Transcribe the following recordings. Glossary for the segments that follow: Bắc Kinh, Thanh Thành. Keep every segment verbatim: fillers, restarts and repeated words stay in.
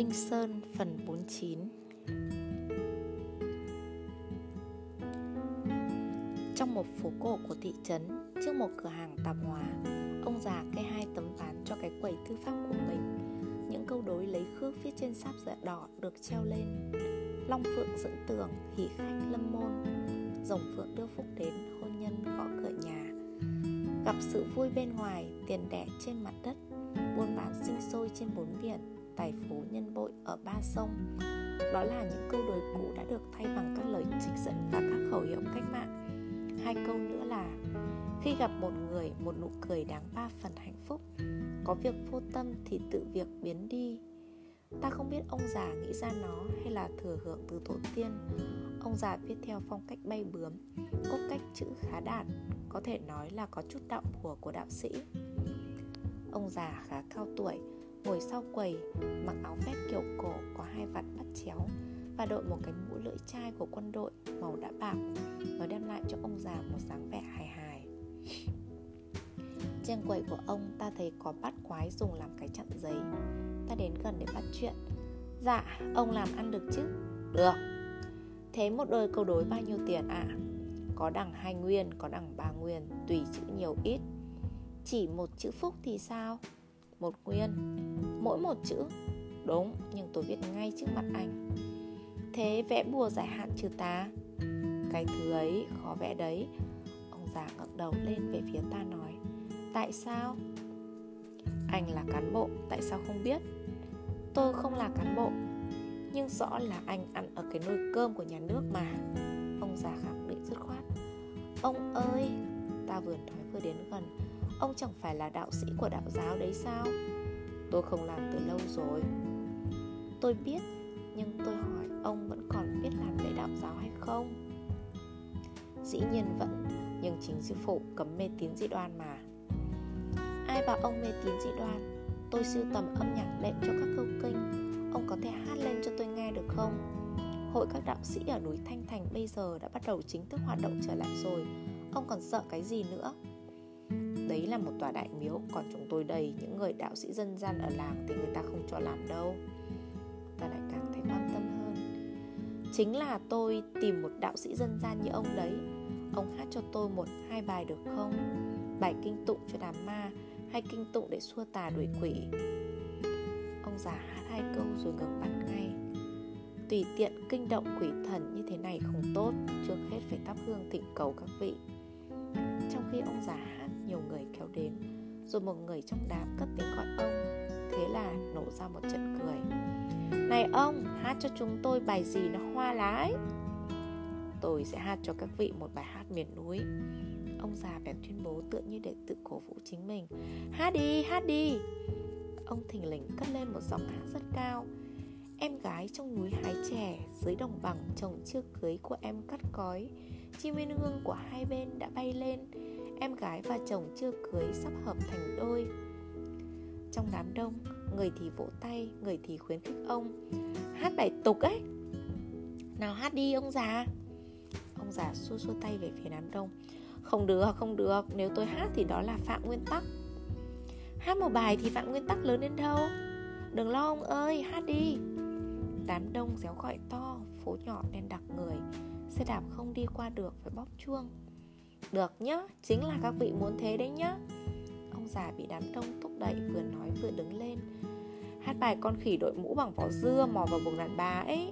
Linh Sơn phần bốn mươi chín. Trong một phố cổ của thị trấn, trước một cửa hàng tạp hóa, ông già kê hai tấm ván cho cái quầy thư pháp của mình. Những câu đối lấy khước viết trên sáp giấy đỏ được treo lên: Long phượng dựng tường, hỷ khách lâm môn, rồng phượng đưa phúc đến, hôn nhân gõ cửa nhà. Gặp sự vui bên ngoài, tiền đẻ trên mặt đất, buôn bán sinh sôi trên bốn biển, tài phú nhân bội ở ba sông. Đó là những câu đối cũ đã được thay bằng các lời trích dẫn và các khẩu hiệu cách mạng. Hai câu nữa là: khi gặp một người, một nụ cười đáng ba phần hạnh phúc, có việc vô tâm thì tự việc biến đi. Ta không biết ông già nghĩ ra nó hay là thừa hưởng từ tổ tiên. Ông già viết theo phong cách bay bướm, cốt cách chữ khá đạt, có thể nói là có chút đạo bùa của đạo sĩ. Ông già khá cao tuổi, ngồi sau quầy, mặc áo vest kiểu cổ có hai vạt bắt chéo và đội một cái mũ lưỡi chai của quân đội màu đã bạc. Nó đem lại cho ông già một dáng vẻ hài hài. Trên quầy của ông ta thấy có bát quái dùng làm cái chặn giấy. Ta đến gần để bắt chuyện. Dạ, ông làm ăn được chứ? Được. Thế một đôi câu đối bao nhiêu tiền ạ? À? Có đằng hai nguyên, có đằng ba nguyên, tùy chữ nhiều ít. Chỉ một chữ phúc thì sao? Một nguyên. Mỗi một chữ? Đúng, nhưng tôi viết ngay trước mặt anh. Thế vẽ bùa giải hạn trừ tà? Cái thứ ấy khó vẽ đấy. Ông già ngẩng đầu lên về phía ta nói: tại sao? Anh là cán bộ, tại sao không biết? Tôi không là cán bộ, nhưng rõ là anh ăn ở cái nồi cơm của nhà nước mà. Ông già khẳng định dứt khoát. Ông ơi, ta vừa nói vừa đến gần, ông chẳng phải là đạo sĩ của đạo giáo đấy sao? Tôi không làm từ lâu rồi. Tôi biết, nhưng tôi hỏi ông vẫn còn biết làm để đạo giáo hay không? Dĩ nhiên vẫn, nhưng chính sư phụ cấm mê tín dị đoan mà. Ai bảo ông mê tín dị đoan? Tôi sưu tầm âm nhạc đệm cho các câu kinh. Ông có thể hát lên cho tôi nghe được không? Hội các đạo sĩ ở núi Thanh Thành bây giờ đã bắt đầu chính thức hoạt động trở lại rồi. Ông còn sợ cái gì nữa? Đấy là một tòa đại miếu, còn chúng tôi đây, những người đạo sĩ dân gian ở làng thì người ta không cho làm đâu. Ta lại càng thấy quan tâm hơn. Chính là tôi tìm một đạo sĩ dân gian như ông đấy. Ông hát cho tôi một hai bài được không? Bài kinh tụng cho đám ma, hay kinh tụng để xua tà đuổi quỷ? Ông già hát hai câu rồi ngừng bật ngay. Tùy tiện kinh động quỷ thần như thế này không tốt, trước hết phải thắp hương thỉnh cầu các vị. Trong khi ông già hát, nhiều người kéo đến, rồi một người trong đám cất tiếng gọi ông. Thế là nổ ra một trận cười. Này ông, hát cho chúng tôi bài gì nó hoa lái? Tôi sẽ hát cho các vị một bài hát miền núi. Ông già bèn tuyên bố tựa như để tự cổ vũ chính mình. Hát đi, hát đi. Ông thình lình cất lên một giọng hát rất cao. Em gái trong núi hái chè, dưới đồng bằng chồng chưa cưới của em cắt cói. Chim yên hương của hai bên đã bay lên, em gái và chồng chưa cưới sắp hợp thành đôi. Trong đám đông, người thì vỗ tay, người thì khuyến khích ông. Hát bài tục ấy. Nào hát đi ông già. Ông già xua xua tay về phía đám đông. Không được, không được, nếu tôi hát thì đó là phạm nguyên tắc. Hát một bài thì phạm nguyên tắc lớn đến đâu. Đừng lo ông ơi, hát đi. Đám đông réo gọi to, phố nhỏ đen đặc người, xe đạp không đi qua được phải bóp chuông. Được nhá, chính là các vị muốn thế đấy nhá. Ông già bị đám đông thúc đẩy, vừa nói vừa đứng lên. Hát bài con khỉ đội mũ bằng vỏ dưa mò vào bụng đàn bà ấy.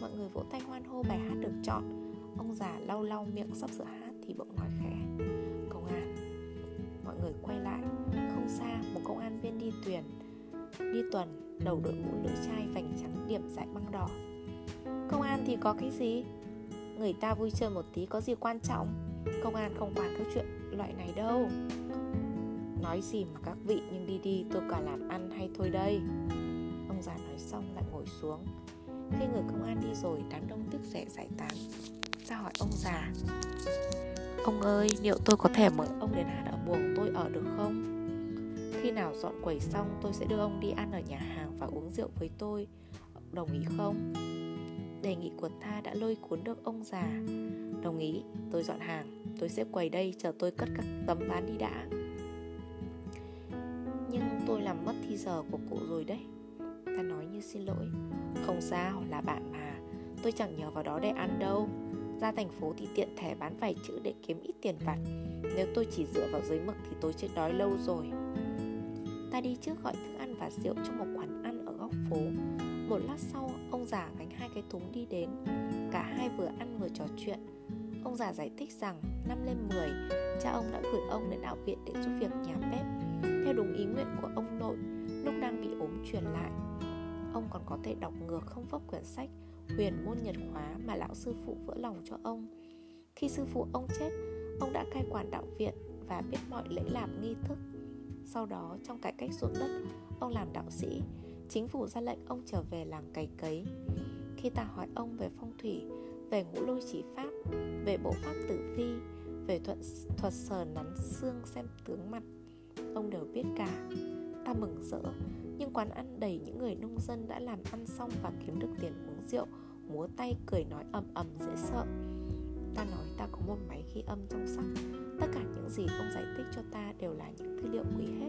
Mọi người vỗ tay hoan hô bài hát được chọn. Ông già lau lau miệng sắp sửa hát thì bỗng nói khẽ: công an. Mọi người quay lại. Không xa, một công an viên đi tuyển Đi tuần, đầu đội mũ lưỡi chai vành trắng điểm dải băng đỏ. Công an thì có cái gì? Người ta vui chơi một tí có gì quan trọng? Công an không quản các chuyện loại này đâu. Nói gì mà các vị, nhưng đi đi tôi cả làm ăn hay thôi đây. Ông già nói xong lại ngồi xuống. Khi người công an đi rồi, đám đông tức rẻ giải tán. Ta hỏi ông già: ông ơi, liệu tôi có thể mời ông đến hát ở buồng tôi ở được không? Khi nào dọn quẩy xong tôi sẽ đưa ông đi ăn ở nhà hàng và uống rượu với tôi. Đồng ý không? Đề nghị của ta đã lôi cuốn được ông già. Đồng ý, tôi dọn hàng. Tôi sẽ quầy đây, chờ tôi cất các tấm ván đi đã. Nhưng tôi làm mất thì giờ của cụ rồi đấy. Ta nói như xin lỗi. Không sao, là bạn mà. Tôi chẳng nhờ vào đó để ăn đâu. Ra thành phố thì tiện thẻ bán vài chữ để kiếm ít tiền vặt. Nếu tôi chỉ dựa vào giấy mực thì tôi chết đói lâu rồi. Ta đi trước gọi thức ăn và rượu trong một quán ăn ở góc phố. Một lát sau, ông già gánh hai cái thúng đi đến. Cả hai vừa ăn vừa trò chuyện. Ông già giải thích rằng năm lên mười, cha ông đã gửi ông đến đạo viện để giúp việc nhà bếp, theo đúng ý nguyện của ông nội, lúc đang bị ốm truyền lại. Ông còn có thể đọc ngược không phốc quyển sách Huyền Môn Nhật Khóa mà lão sư phụ vỡ lòng cho ông. Khi sư phụ ông chết, ông đã cai quản đạo viện và biết mọi lễ lạp nghi thức. Sau đó, trong cải cách ruộng đất, ông làm đạo sĩ. Chính phủ ra lệnh ông trở về làng cày cấy. Khi ta hỏi ông về phong thủy, về ngũ lôi chỉ pháp, về bộ pháp tử vi, về thuật, thuật sờ nắn xương xem tướng mặt, ông đều biết cả. Ta mừng rỡ, nhưng quán ăn đầy những người nông dân đã làm ăn xong và kiếm được tiền uống rượu, múa tay, cười nói ầm ầm dễ sợ. Ta nói ta có một máy ghi âm trong sắc. Tất cả những gì ông giải thích cho ta đều là những tư liệu quý hết.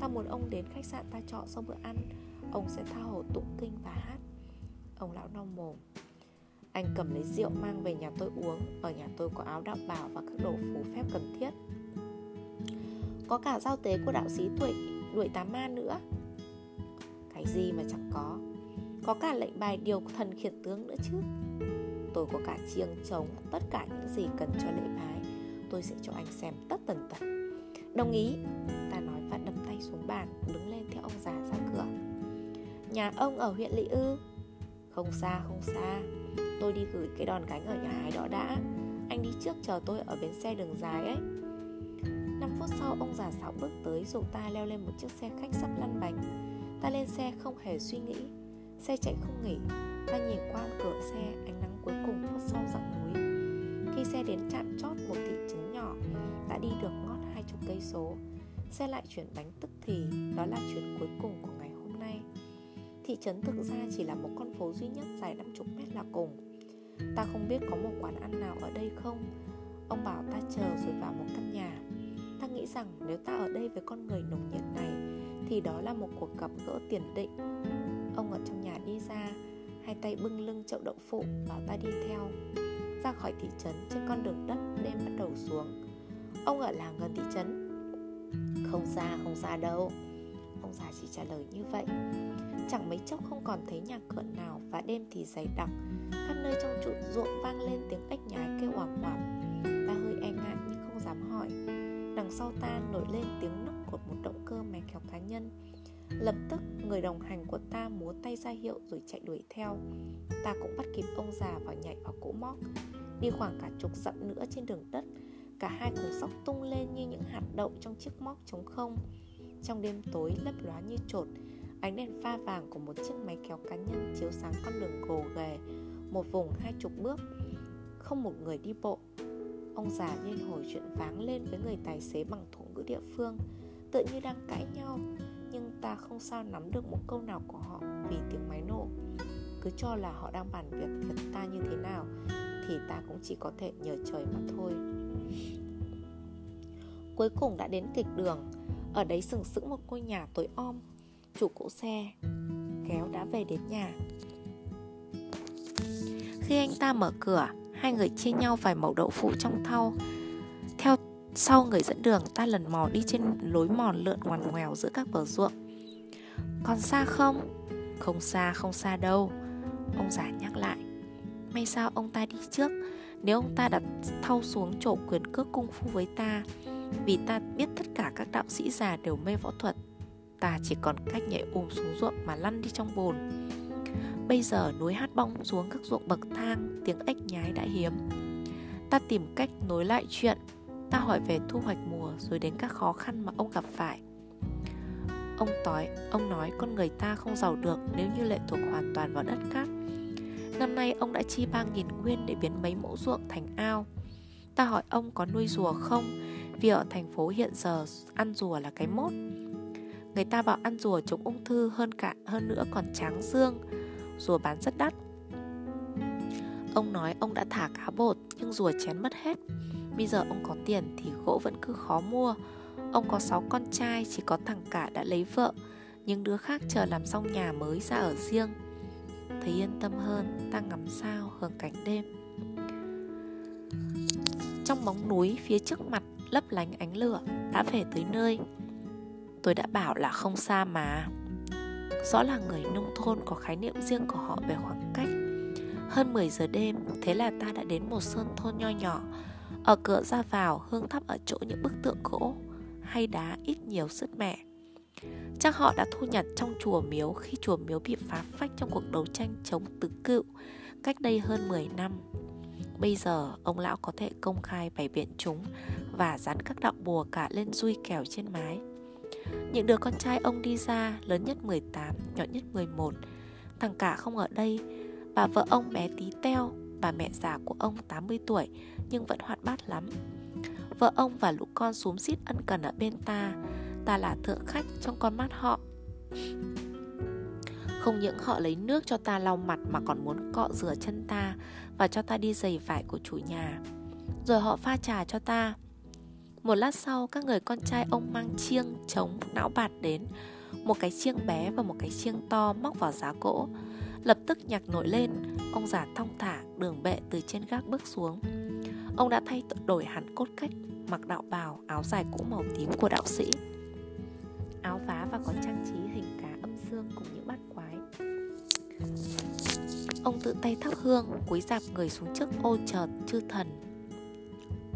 Ta muốn ông đến khách sạn ta chọn sau bữa ăn. Ông sẽ tha hồ tụng kinh và hát. Ông lão no mồm. Anh cầm lấy rượu mang về nhà tôi uống. Ở nhà tôi có áo đạo bào và các đồ phù phép cần thiết. Có cả giao tế của đạo sĩ tuổi đuổi tà ma nữa. Cái gì mà chẳng có. Có cả lệnh bài điều thần khiển tướng nữa chứ. Tôi có cả chiêng trống. Tất cả những gì cần cho lễ bái, tôi sẽ cho anh xem tất tần tật. Đồng ý, ta nói và đập tay xuống bàn, đứng lên theo ông già ra cửa. Nhà ông ở huyện Lị Ư? Không xa, không xa. Tôi đi gửi cái đòn gánh ở nhà hái đó đã. Anh đi trước chờ tôi ở bến xe đường dài ấy. Năm phút sau, ông già xạo bước tới, dùng ta leo lên một chiếc xe khách sắp lăn bánh. Ta lên xe không hề suy nghĩ. Xe chạy không nghỉ. Ta nhìn qua cửa xe, ánh nắng cuối cùng khuất sau dặn núi. Khi xe đến trạm chót một thị trấn nhỏ, ta đi được ngót hai chục cây số. Xe lại chuyển bánh tức thì. Đó là chuyến cuối cùng của ngày hôm nay. Thị trấn thực ra chỉ là một con phố duy nhất dài năm mươi mét là cùng. Ta không biết có một quán ăn nào ở đây không. Ông bảo ta chờ rồi vào một căn nhà. Ta nghĩ rằng nếu ta ở đây với con người nồng nhiệt này thì đó là một cuộc gặp gỡ tiền định. Ông ở trong nhà đi ra, hai tay bưng lưng chậu đậu phụ, bảo ta đi theo. Ra khỏi thị trấn, trên con đường đất, đêm bắt đầu xuống. Ông ở làng gần thị trấn? Không xa, không xa đâu. Ông già chỉ trả lời như vậy. Chẳng mấy chốc không còn thấy nhà cửa nào và đêm thì dày đặc. Khắp nơi trong trụt ruộng vang lên tiếng ếch nhái kêu oạp oạp. Ta hơi e ngại nhưng không dám hỏi. Đằng sau ta nổi lên tiếng nấc của một động cơ máy kéo cá nhân. Lập tức người đồng hành của ta múa tay ra hiệu rồi chạy đuổi theo. Ta cũng bắt kịp ông già và nhảy vào cỗ móc. Đi khoảng cả chục dặm nữa trên đường đất, cả hai cùng sóc tung lên như những hạt đậu trong chiếc móc trống không. Trong đêm tối lấp lóa như chột, ánh đèn pha vàng của một chiếc máy kéo cá nhân chiếu sáng con đường gồ ghề, một vùng hai chục bước, không một người đi bộ. Ông già nhiên hồi chuyện váng lên với người tài xế bằng thủ ngữ địa phương, tự như đang cãi nhau, nhưng ta không sao nắm được một câu nào của họ vì tiếng máy nổ. Cứ cho là họ đang bàn việc thật ta như thế nào thì ta cũng chỉ có thể nhờ trời mà thôi. Cuối cùng đã đến kịch đường. Ở đấy sừng sững một ngôi nhà tối om. Chủ cỗ xe kéo đã về đến nhà. Khi anh ta mở cửa, hai người chia nhau vài mẩu đậu phụ trong thau. Theo sau người dẫn đường, ta lần mò đi trên lối mòn lượn ngoằn ngoèo giữa các bờ ruộng. Còn xa không? Không xa, không xa đâu, ông già nhắc lại. May sao ông ta đi trước. Nếu ông ta đặt thau xuống chỗ quyền cước cung phu với ta, vì ta biết tất cả các đạo sĩ già đều mê võ thuật, ta chỉ còn cách nhảy ùm xuống ruộng mà lăn đi trong bồn. Bây giờ núi hát bong xuống các ruộng bậc thang, tiếng ếch nhái đã hiếm. Ta tìm cách nối lại chuyện. Ta hỏi về thu hoạch mùa rồi đến các khó khăn mà ông gặp phải. Ông tói, ông nói con người ta không giàu được nếu như lệ thuộc hoàn toàn vào đất cát. Năm nay ông đã chi ba nghìn nguyên để biến mấy mẫu ruộng thành ao. Ta hỏi ông có nuôi rùa không, vì ở thành phố hiện giờ ăn rùa là cái mốt. Người ta bảo ăn rùa chống ung thư hơn cả hơn nữa còn tráng dương. Rùa bán rất đắt. Ông nói ông đã thả cá bột nhưng rùa chén mất hết. Bây giờ ông có tiền thì gỗ vẫn cứ khó mua. Ông có sáu con trai, chỉ có thằng cả đã lấy vợ, những đứa khác chờ làm xong nhà mới ra ở riêng. Thấy yên tâm hơn, ta ngắm sao hưởng cảnh đêm. Trong bóng núi phía trước mặt lấp lánh ánh lửa, đã về tới nơi. Tôi đã bảo là không xa mà. Rõ là người nông thôn có khái niệm riêng của họ về khoảng cách. Hơn mười giờ đêm, thế là ta đã đến một sơn thôn nho nhỏ. Ở cửa ra vào, hương thắp ở chỗ những bức tượng gỗ hay đá ít nhiều sứt mẻ. Chắc họ đã thu nhặt trong chùa miếu khi chùa miếu bị phá phách trong cuộc đấu tranh chống tứ cựu cách đây hơn mười năm. Bây giờ, ông lão có thể công khai bày biện chúng và dán các đạo bùa cả lên dui kèo trên mái. Những đứa con trai ông đi ra, lớn nhất mười tám, nhỏ nhất mười một. Thằng cả không ở đây, bà vợ ông bé tí teo, bà mẹ già của ông tám mươi tuổi nhưng vẫn hoạt bát lắm. Vợ ông và lũ con xúm xít ân cần ở bên ta, ta là thượng khách trong con mắt họ. Không những họ lấy nước cho ta lau mặt mà còn muốn cọ rửa chân ta và cho ta đi giày vải của chủ nhà. Rồi họ pha trà cho ta. Một lát sau, các người con trai ông mang chiêng, trống, não bạt đến. Một cái chiêng bé và một cái chiêng to móc vào giá gỗ. Lập tức nhạc nổi lên, ông già thong thả đường bệ từ trên gác bước xuống. Ông đã thay đổi hẳn cốt cách, mặc đạo bào, áo dài cũ màu tím của đạo sĩ. Áo vá và có trang trí hình cá âm dương cùng những bát quái. Ông tự tay thắp hương, cúi rạp người xuống trước ô chợ chư thần.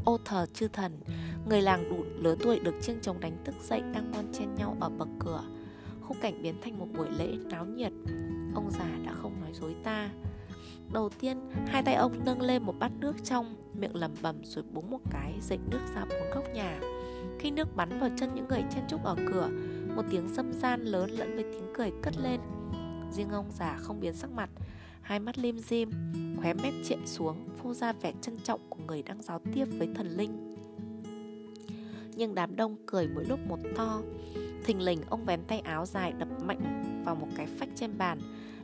Ô thờ chư thần, người làng đủ lứa tuổi được chiêng trống đánh thức dậy đang bon chen nhau ở bậc cửa. Khung cảnh biến thành một buổi lễ náo nhiệt. Ông già đã không nói dối ta. Đầu tiên, hai tay ông nâng lên một bát nước trong, miệng lẩm bẩm rồi búng một cái, dậy nước ra bốn góc nhà. Khi nước bắn vào chân những người chen chúc ở cửa, một tiếng râm ran lớn lẫn với tiếng cười cất lên. Riêng ông già không biến sắc mặt, hai mắt lim dim, khóe mép trệ xuống, phô ra vẻ trân trọng của người đang giao tiếp với thần linh. Nhưng đám đông cười mỗi lúc một to. Thình lình ông vén tay áo dài đập mạnh vào một cái phách trên bàn,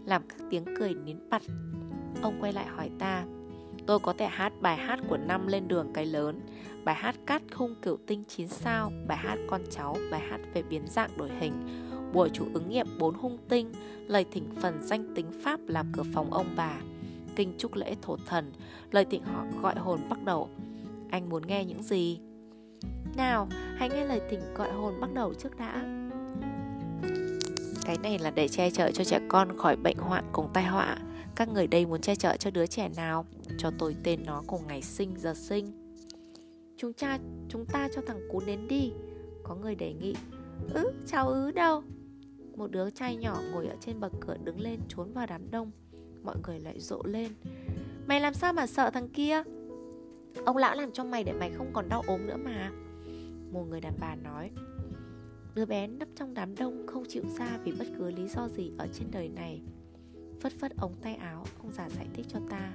làm các tiếng cười nín bặt. Ông quay lại hỏi ta: tôi có thể hát bài hát của năm lên đường cái lớn, bài hát cát khung cửu tinh chín sao, bài hát con cháu, bài hát về biến dạng đổi hình, bùa chú ứng nghiệm bốn hung tinh, lời thỉnh phần danh tính pháp làm cửa phòng ông bà, kinh chúc lễ thổ thần, lời thỉnh họ gọi hồn bắt đầu. Anh muốn nghe những gì? Nào, hãy nghe lời thỉnh gọi hồn bắt đầu trước đã. Cái này là để che chở cho trẻ con khỏi bệnh hoạn cùng tai họa. Các người đây muốn che chở cho đứa trẻ nào? Cho tôi tên nó cùng ngày sinh giờ sinh. Chúng ta, chúng ta cho thằng Cún đến đi, có người đề nghị. Ứ, cháu ứ đâu? Một đứa trai nhỏ ngồi ở trên bậc cửa đứng lên trốn vào đám đông. Mọi người lại rộ lên: mày làm sao mà sợ thằng kia? Ông lão làm cho mày để mày không còn đau ốm nữa mà. Một người đàn bà nói. Đứa bé nấp trong đám đông không chịu ra vì bất cứ lý do gì ở trên đời này. Phất phất ống tay áo, ông già giải thích cho ta.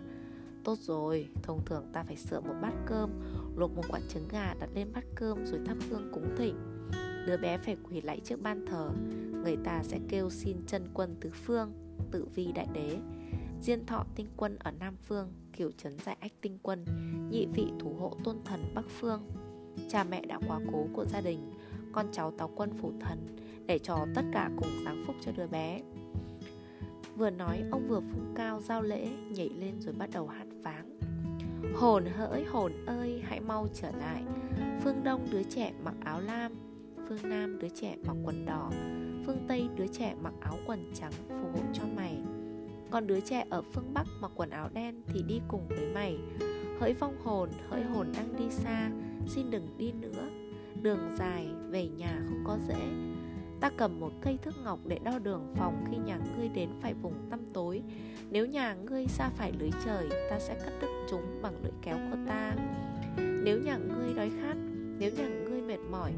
Tốt rồi, thông thường ta phải sửa một bát cơm, luộc một quả trứng gà đặt lên bát cơm rồi thắp hương cúng thỉnh. Đứa bé phải quỳ lạy trước ban thờ, người ta sẽ kêu xin chân quân tứ phương, tự vi đại đế, diên thọ tinh quân ở Nam Phương, kiểu trấn giải ách tinh quân, nhị vị thủ hộ tôn thần Bắc Phương. Cha mẹ đã quá cố của gia đình, con cháu táo quân phủ thần, để cho tất cả cùng giáng phúc cho đứa bé. Vừa nói, ông vừa phung cao giao lễ, nhảy lên rồi bắt đầu hát váng. Hồn hỡi hồn ơi, hãy mau trở lại. Phương Đông đứa trẻ mặc áo lam, phương Nam đứa trẻ mặc quần đỏ, phương Tây đứa trẻ mặc áo quần trắng phù hộ cho mày. Còn đứa trẻ ở phương Bắc mặc quần áo đen thì đi cùng với mày. Hỡi vong hồn, hỡi hồn đang đi xa, xin đừng đi nữa. Đường dài, về nhà không có dễ. Ta cầm một cây thước ngọc để đo đường phòng khi nhà ngươi đến phải vùng tăm tối. Nếu nhà ngươi xa phải lưới trời, ta sẽ cắt đứt chúng bằng lưỡi kéo của ta. Nếu nhà ngươi đói khát, nếu nhà ngươi mệt mỏi,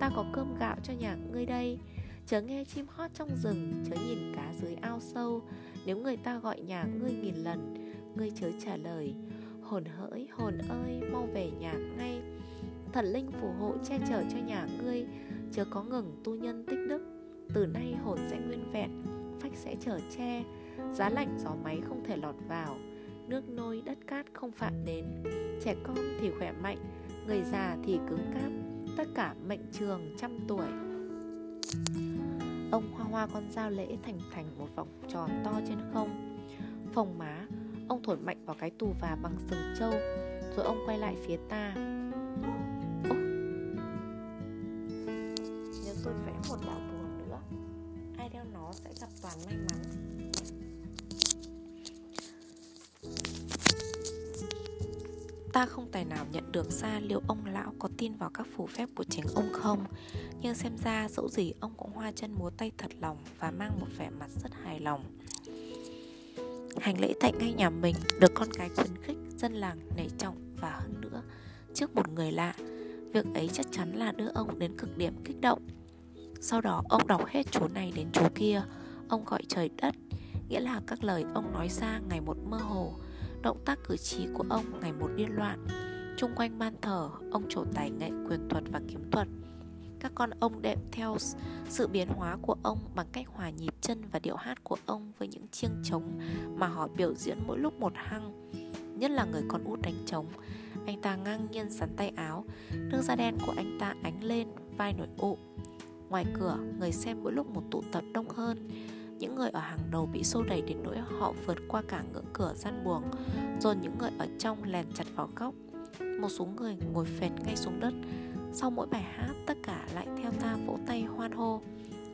ta có cơm gạo cho nhà ngươi đây. Chớ nghe chim hót trong rừng, chớ nhìn cá dưới ao sâu. Nếu người ta gọi nhà ngươi nghìn lần, ngươi chớ trả lời. Hồn hỡi, hồn ơi, mau về nhà ngay. Thần linh phù hộ che chở cho nhà ngươi, chớ có ngừng tu nhân tích đức. Từ nay hồn sẽ nguyên vẹn, phách sẽ chở che, giá lạnh gió máy không thể lọt vào, nước nôi đất cát không phạm đến. Trẻ con thì khỏe mạnh, người già thì cứng cáp, tất cả mệnh trường trăm tuổi. Ông hoa hoa con dao lễ thành thành một vòng tròn to trên không. Phồng má, ông thổi mạnh vào cái tù và bằng sừng trâu. Rồi ông quay lại phía ta. Ô, nếu tôi vẽ một đảo buồn nữa, ai đeo nó sẽ gặp toàn may mắn. Ta không tài nào nhận được ra liệu ông lão có tin vào các phù phép của chính ông không. Nhưng xem ra dẫu gì ông cũng hoa chân múa tay thật lòng và mang một vẻ mặt rất hài lòng. Hành lễ tại ngay nhà mình được con cái khuyến khích, dân làng nể trọng, và hơn nữa trước một người lạ. Việc ấy chắc chắn là đưa ông đến cực điểm kích động. Sau đó ông đọc hết chú này đến chú kia. Ông gọi trời đất, nghĩa là các lời ông nói ra ngày một mơ hồ, động tác cử chỉ của ông ngày một điên loạn. Chung quanh ban thờ, ông trổ tài nghệ quyền thuật và kiếm thuật. Các con ông đệm theo sự biến hóa của ông bằng cách hòa nhịp chân và điệu hát của ông với những chiêng trống mà họ biểu diễn mỗi lúc một hăng. Nhất là người con út đánh trống, anh ta ngang nhiên xắn tay áo, nước da đen của anh ta ánh lên, vai nổi ụ. Ngoài cửa, người xem mỗi lúc một tụ tập đông hơn. Những người ở hàng đầu bị xô đẩy đến nỗi họ vượt qua cả ngưỡng cửa gian buồng, rồi những người ở trong lèn chặt vào góc. Một số người ngồi phệt ngay xuống đất. Sau mỗi bài hát, tất cả lại theo ta vỗ tay hoan hô.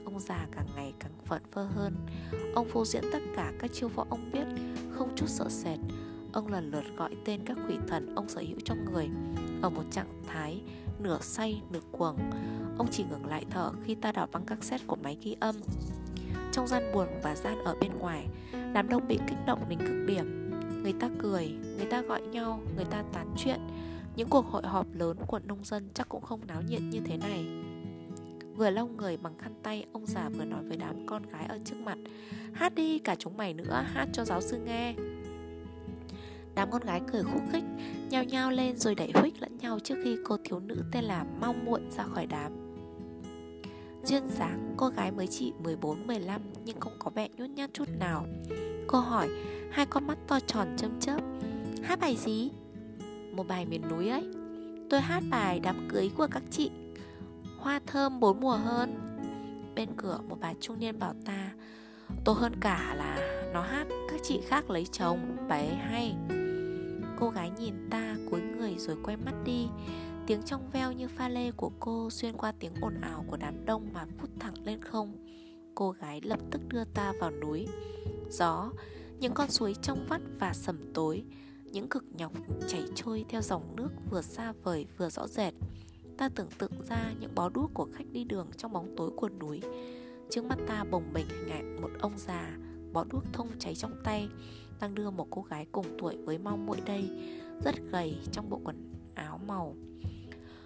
Ông già càng ngày càng phật phơ hơn. Ông phô diễn tất cả các chiêu võ ông biết, không chút sợ sệt. Ông lần lượt gọi tên các quỷ thần ông sở hữu trong người, ở một trạng thái nửa say nửa cuồng. Ông chỉ ngừng lại thở khi ta đọc băng cassette của máy ghi âm. Trong gian buồn và gian ở bên ngoài, đám đông bị kích động đến cực điểm. Người ta cười, người ta gọi nhau, người ta tán chuyện. Những cuộc hội họp lớn của nông dân chắc cũng không náo nhiệt như thế này. Vừa lau người bằng khăn tay, ông già vừa nói với đám con gái ở trước mặt: "Hát đi, cả chúng mày nữa, hát cho giáo sư nghe." Đám con gái cười khúc khích, nhao nhao lên rồi đẩy huých lẫn nhau trước khi cô thiếu nữ tên là Mau Muội ra khỏi đám. Duyên dáng, cô gái mới chỉ mười bốn mười lăm nhưng không có vẻ nhút nhát chút nào. Cô hỏi, hai con mắt to tròn chớm chớp: "Hát bài gì?" "Một bài miền núi ấy. Tôi hát bài đám cưới của các chị, hoa thơm bốn mùa hơn." Bên cửa, một bà trung niên bảo ta: "Tôi hơn cả là nó hát các chị khác lấy chồng, bài ấy hay." Cô gái nhìn ta, cúi người rồi quay mắt đi. Tiếng trong veo như pha lê của cô xuyên qua tiếng ồn ào của đám đông mà vút thẳng lên không. Cô gái lập tức đưa ta vào núi. Gió, những con suối trong vắt và sẩm tối, những cực nhọc chảy trôi theo dòng nước vừa xa vời vừa rõ rệt. Ta tưởng tượng ra những bó đuốc của khách đi đường trong bóng tối của núi. Trước mắt ta bồng bềnh hình ảnh một ông già, bó đuốc thông cháy trong tay, đang đưa một cô gái cùng tuổi với Mau Muội đây, rất gầy, trong bộ quần áo màu.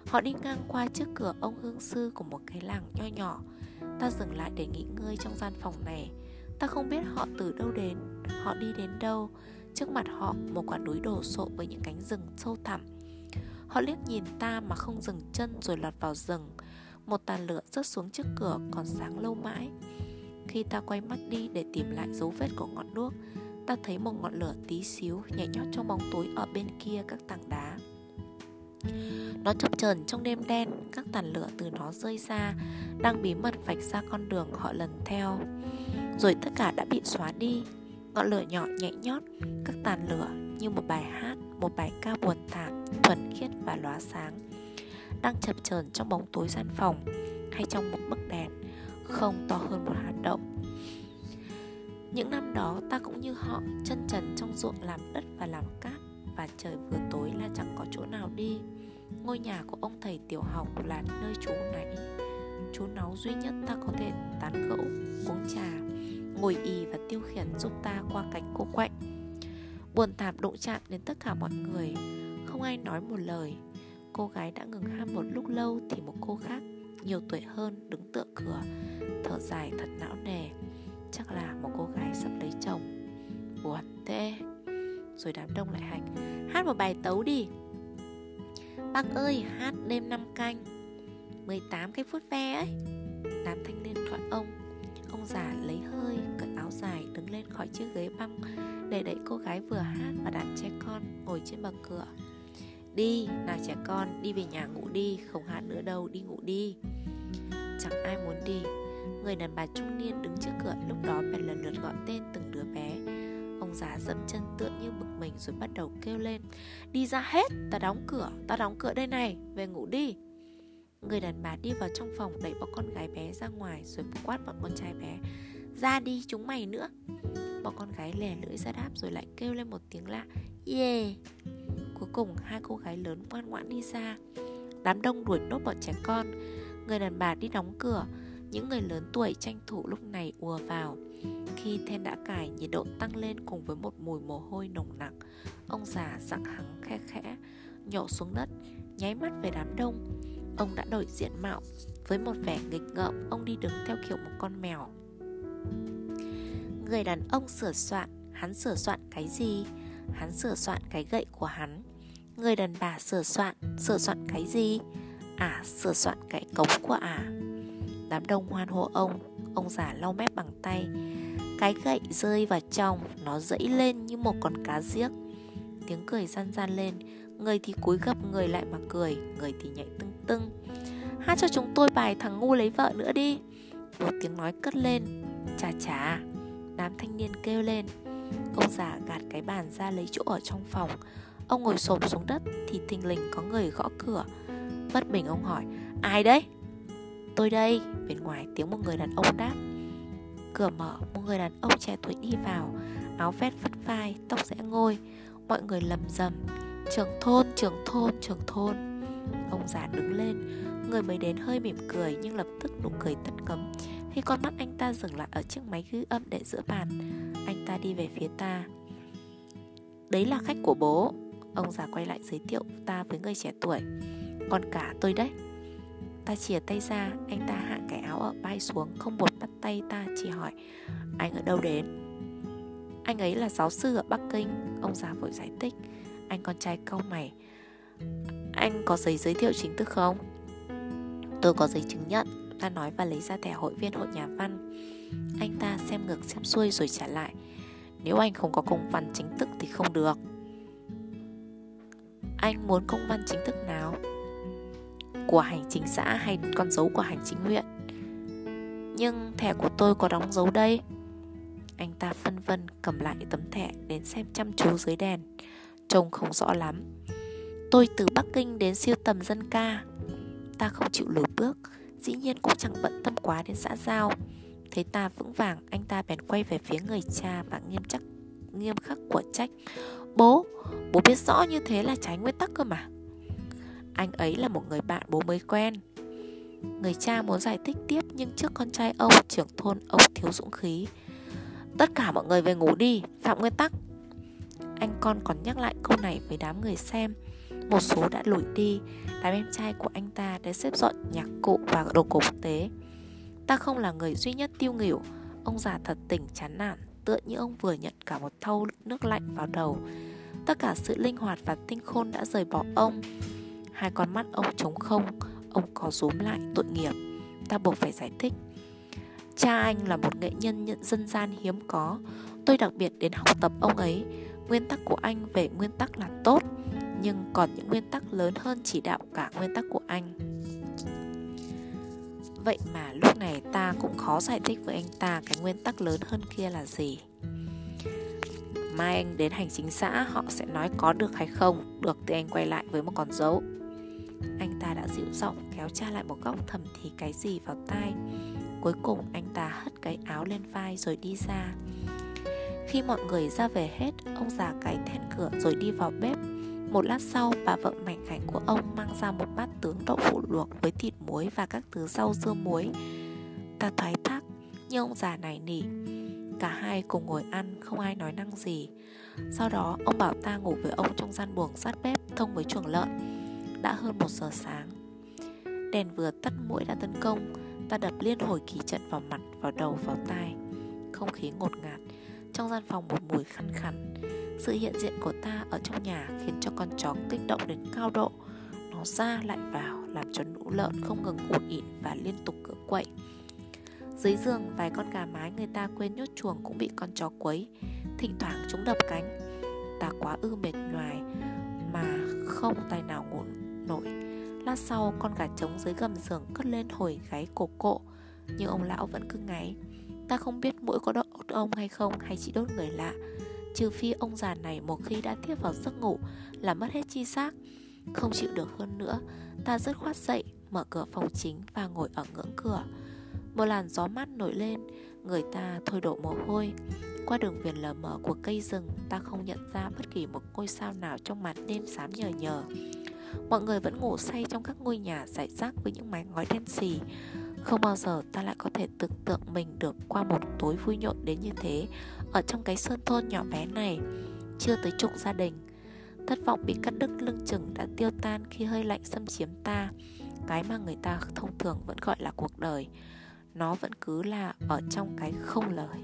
Họ đi ngang qua trước cửa ông hương sư của một cái làng nho nhỏ. Ta dừng lại để nghỉ ngơi trong gian phòng này. Ta không biết họ từ đâu đến, họ đi đến đâu. Trước mặt họ, một quả núi đổ sộ với những cánh rừng sâu thẳm. Họ liếc nhìn ta mà không dừng chân rồi lọt vào rừng. Một tàn lửa rớt xuống trước cửa còn sáng lâu mãi. Khi ta quay mắt đi để tìm lại dấu vết của ngọn đuốc, ta thấy một ngọn lửa tí xíu nhảy nhót trong bóng tối ở bên kia các tảng đá. Nó chập chờn trong đêm đen, các tàn lửa từ nó rơi ra, đang bí mật vạch ra con đường họ lần theo. Rồi tất cả đã bị xóa đi. Ngọn lửa nhỏ nhảy nhót, các tàn lửa như một bài hát, một bài ca buồn thảm, thuần khiết và lóa sáng, đang chập chờn trong bóng tối gian phòng, hay trong một bức đèn không to hơn một hạt đậu. Những năm đó ta cũng như họ, chân trần trong ruộng làm đất và làm cát, và trời vừa tối là chẳng có chỗ nào đi. Ngôi nhà của ông thầy tiểu học là nơi trú náu, trú náu duy nhất ta có thể tán gẫu, uống trà, ngồi ì và tiêu khiển giúp ta qua cánh cô quạnh. Buồn thảm đụng chạm đến tất cả mọi người, không ai nói một lời. Cô gái đã ngừng ham một lúc lâu thì một cô khác, nhiều tuổi hơn, đứng tựa cửa, thở dài thật não nề. Chắc là một cô gái sắp lấy chồng. Buồn thế. Rồi đám đông lại hành: "Hát một bài tấu đi." "Bác ơi, hát đêm năm canh mười tám cái phút ve ấy." Đám thanh niên gọi ông. Ông già lấy hơi, cởi áo dài, đứng lên khỏi chiếc ghế băng để đẩy cô gái vừa hát và đàn trẻ con ngồi trên bậc cửa. "Đi, nào trẻ con, đi về nhà ngủ đi, không hát nữa đâu, đi ngủ đi." Chẳng ai muốn đi. Người đàn bà trung niên đứng trước cửa lúc đó bèn lần lượt gọi tên từng đứa bé. Ông già dẫm chân tựa như bực mình rồi bắt đầu kêu lên: "Đi ra hết, ta đóng cửa, ta đóng cửa đây này, về ngủ đi." Người đàn bà đi vào trong phòng, đẩy bọn con gái bé ra ngoài rồi quát bọn con trai bé: "Ra đi chúng mày nữa." Bọn con gái lè lưỡi ra đáp rồi lại kêu lên một tiếng lạ: "Yeah." Cuối cùng hai cô gái lớn ngoan ngoãn đi ra. Đám đông đuổi nốt bọn trẻ con. Người đàn bà đi đóng cửa. Những người lớn tuổi tranh thủ lúc này ùa vào. Khi then đã cài, nhiệt độ tăng lên cùng với một mùi mồ hôi nồng nặc. Ông già giọng hắng khe khẽ nhổ xuống đất, nháy mắt về đám đông. Ông đã đổi diện mạo. Với một vẻ nghịch ngợm, ông đi đứng theo kiểu một con mèo. Người đàn ông sửa soạn. Hắn sửa soạn cái gì? Hắn sửa soạn cái gậy của hắn. Người đàn bà sửa soạn. Sửa soạn cái gì? Ả sửa soạn cái cống của ả. Đám đông hoan hô ông. Ông già lau mép bằng tay. Cái gậy rơi vào trong, nó dẫy lên như một con cá giếc. Tiếng cười gian gian lên. Người thì cúi gập người lại mà cười, người thì nhảy tưng tưng. Hát cho chúng tôi bài Thằng Ngu Lấy Vợ nữa đi. Một tiếng nói cất lên. Chà chà. Đám thanh niên kêu lên. Ông già gạt cái bàn ra lấy chỗ ở trong phòng. Ông ngồi xổm xuống đất thì thình lình có người gõ cửa. Bất bình ông hỏi: "Ai đấy?" "Tôi đây." Bên ngoài tiếng một người đàn ông đáp. Cửa mở, một người đàn ông trẻ tuổi đi vào, áo vét phất vai, tóc rẽ ngôi. Mọi người lầm rầm: "Trưởng thôn, trưởng thôn, trưởng thôn." Ông già đứng lên. Người mới đến hơi mỉm cười, nhưng lập tức nụ cười tắt ngấm khi con mắt anh ta dừng lại ở chiếc máy ghi âm để giữa bàn. Anh ta đi về phía ta. "Đấy là khách của bố." Ông già quay lại giới thiệu ta với người trẻ tuổi. "Còn cả tôi đấy." Ta chìa tay ra. Anh ta hạ cái áo ở vai xuống, không buộc bắt tay ta, chỉ hỏi: "Anh ở đâu đến?" "Anh ấy là giáo sư ở Bắc Kinh." Ông già vội giải thích. Anh con trai cau mày: "Anh có giấy giới thiệu chính thức không?" "Tôi có giấy chứng nhận." Ta nói và lấy ra thẻ hội viên hội nhà văn. Anh ta xem ngược xem xuôi rồi trả lại: "Nếu anh không có công văn chính thức thì không được." "Anh muốn công văn chính thức nào?" "Của hành chính xã hay con dấu của hành chính huyện?" "Nhưng thẻ của tôi có đóng dấu đây." Anh ta phân vân cầm lại tấm thẻ đến xem chăm chú dưới đèn. Trông không rõ lắm. "Tôi từ Bắc Kinh đến siêu tầm dân ca." Ta không chịu lùi bước, dĩ nhiên cũng chẳng bận tâm quá đến xã giao. Thấy ta vững vàng, anh ta bèn quay về phía người cha và nghiêm chắc, nghiêm khắc của trách: "Bố, bố biết rõ như thế là trái nguyên tắc cơ mà." "Anh ấy là một người bạn bố mới quen." Người cha muốn giải thích tiếp, nhưng trước con trai ông, trưởng thôn, ông thiếu dũng khí: "Tất cả mọi người về ngủ đi, phạm nguyên tắc." Anh con còn nhắc lại câu này với đám người xem. Một số đã lủi đi. Đám em trai của anh ta đã xếp dọn nhạc cụ và đồ cổ quốc tế. Ta không là người duy nhất tiêu nghỉu. Ông già thật tỉnh chán nản, tựa như ông vừa nhận cả một thau nước lạnh vào đầu. Tất cả sự linh hoạt và tinh khôn đã rời bỏ ông. Hai con mắt ông trống không. Ông có rúm lại, tội nghiệp. Ta buộc phải giải thích: "Cha anh là một nghệ nhân dân gian hiếm có. Tôi đặc biệt đến học tập ông ấy. Nguyên tắc của anh về nguyên tắc là tốt, nhưng còn những nguyên tắc lớn hơn chỉ đạo cả nguyên tắc của anh." Vậy mà lúc này ta cũng khó giải thích với anh ta cái nguyên tắc lớn hơn kia là gì. "Mai anh đến hành chính xã, họ sẽ nói có được hay không. Được thì anh quay lại với một con dấu." Anh ta đã dịu giọng kéo cha lại một góc, thầm thì cái gì vào tai. Cuối cùng anh ta hất cái áo lên vai rồi đi ra. Khi mọi người ra về hết, ông già cái then cửa rồi đi vào bếp. Một lát sau, bà vợ mảnh khảnh của ông mang ra một bát tướng đậu phụ luộc với thịt muối và các thứ rau dưa muối. Ta thoái thác, nhưng ông già nài nỉ. Cả hai cùng ngồi ăn, không ai nói năng gì. Sau đó, ông bảo ta ngủ với ông trong gian buồng sát bếp thông với chuồng lợn. Đã hơn một giờ sáng. Đèn vừa tắt, muỗi đã tấn công. Ta đập liên hồi kỳ trận vào mặt, vào đầu, vào tai. Không khí ngột ngạt. Trong gian phòng một mùi khăn khắn. Sự hiện diện của ta ở trong nhà khiến cho con chó kích động đến cao độ. Nó ra lại vào, làm cho nũ lợn không ngừng ùn ỉn và liên tục cựa quậy. Dưới giường, vài con gà mái người ta quên nhốt chuồng cũng bị con chó quấy. Thỉnh thoảng chúng đập cánh. Ta quá ư mệt nhoài mà không tài nào ngủ nổi. Lát sau, con gà trống dưới gầm giường cất lên hồi gáy cổ cộ. nhưng ông lão vẫn cứ ngáy. Ta không biết mũi có đốt ông hay không, hay chỉ đốt người lạ. Trừ phi ông già này một khi đã tiếp vào giấc ngủ là mất hết chi giác. Không chịu được hơn nữa, ta dứt khoát dậy, mở cửa phòng chính và ngồi ở ngưỡng cửa. Một làn gió mát nổi lên, người ta thôi đổ mồ hôi. Qua đường viền lờ mờ của cây rừng, ta không nhận ra bất kỳ một ngôi sao nào trong màn đêm xám nhờ nhờ. Mọi người vẫn ngủ say trong các ngôi nhà rải rác với những mái ngói đen xì. Không bao giờ ta lại có thể tưởng tượng mình được qua một tối vui nhộn đến như thế ở trong cái sơn thôn nhỏ bé này. Chưa tới chục gia đình, thất vọng bị cắt đứt lưng chừng đã tiêu tan khi hơi lạnh xâm chiếm ta. Cái mà người ta thông thường vẫn gọi là cuộc đời, nó vẫn cứ là ở trong cái không lời.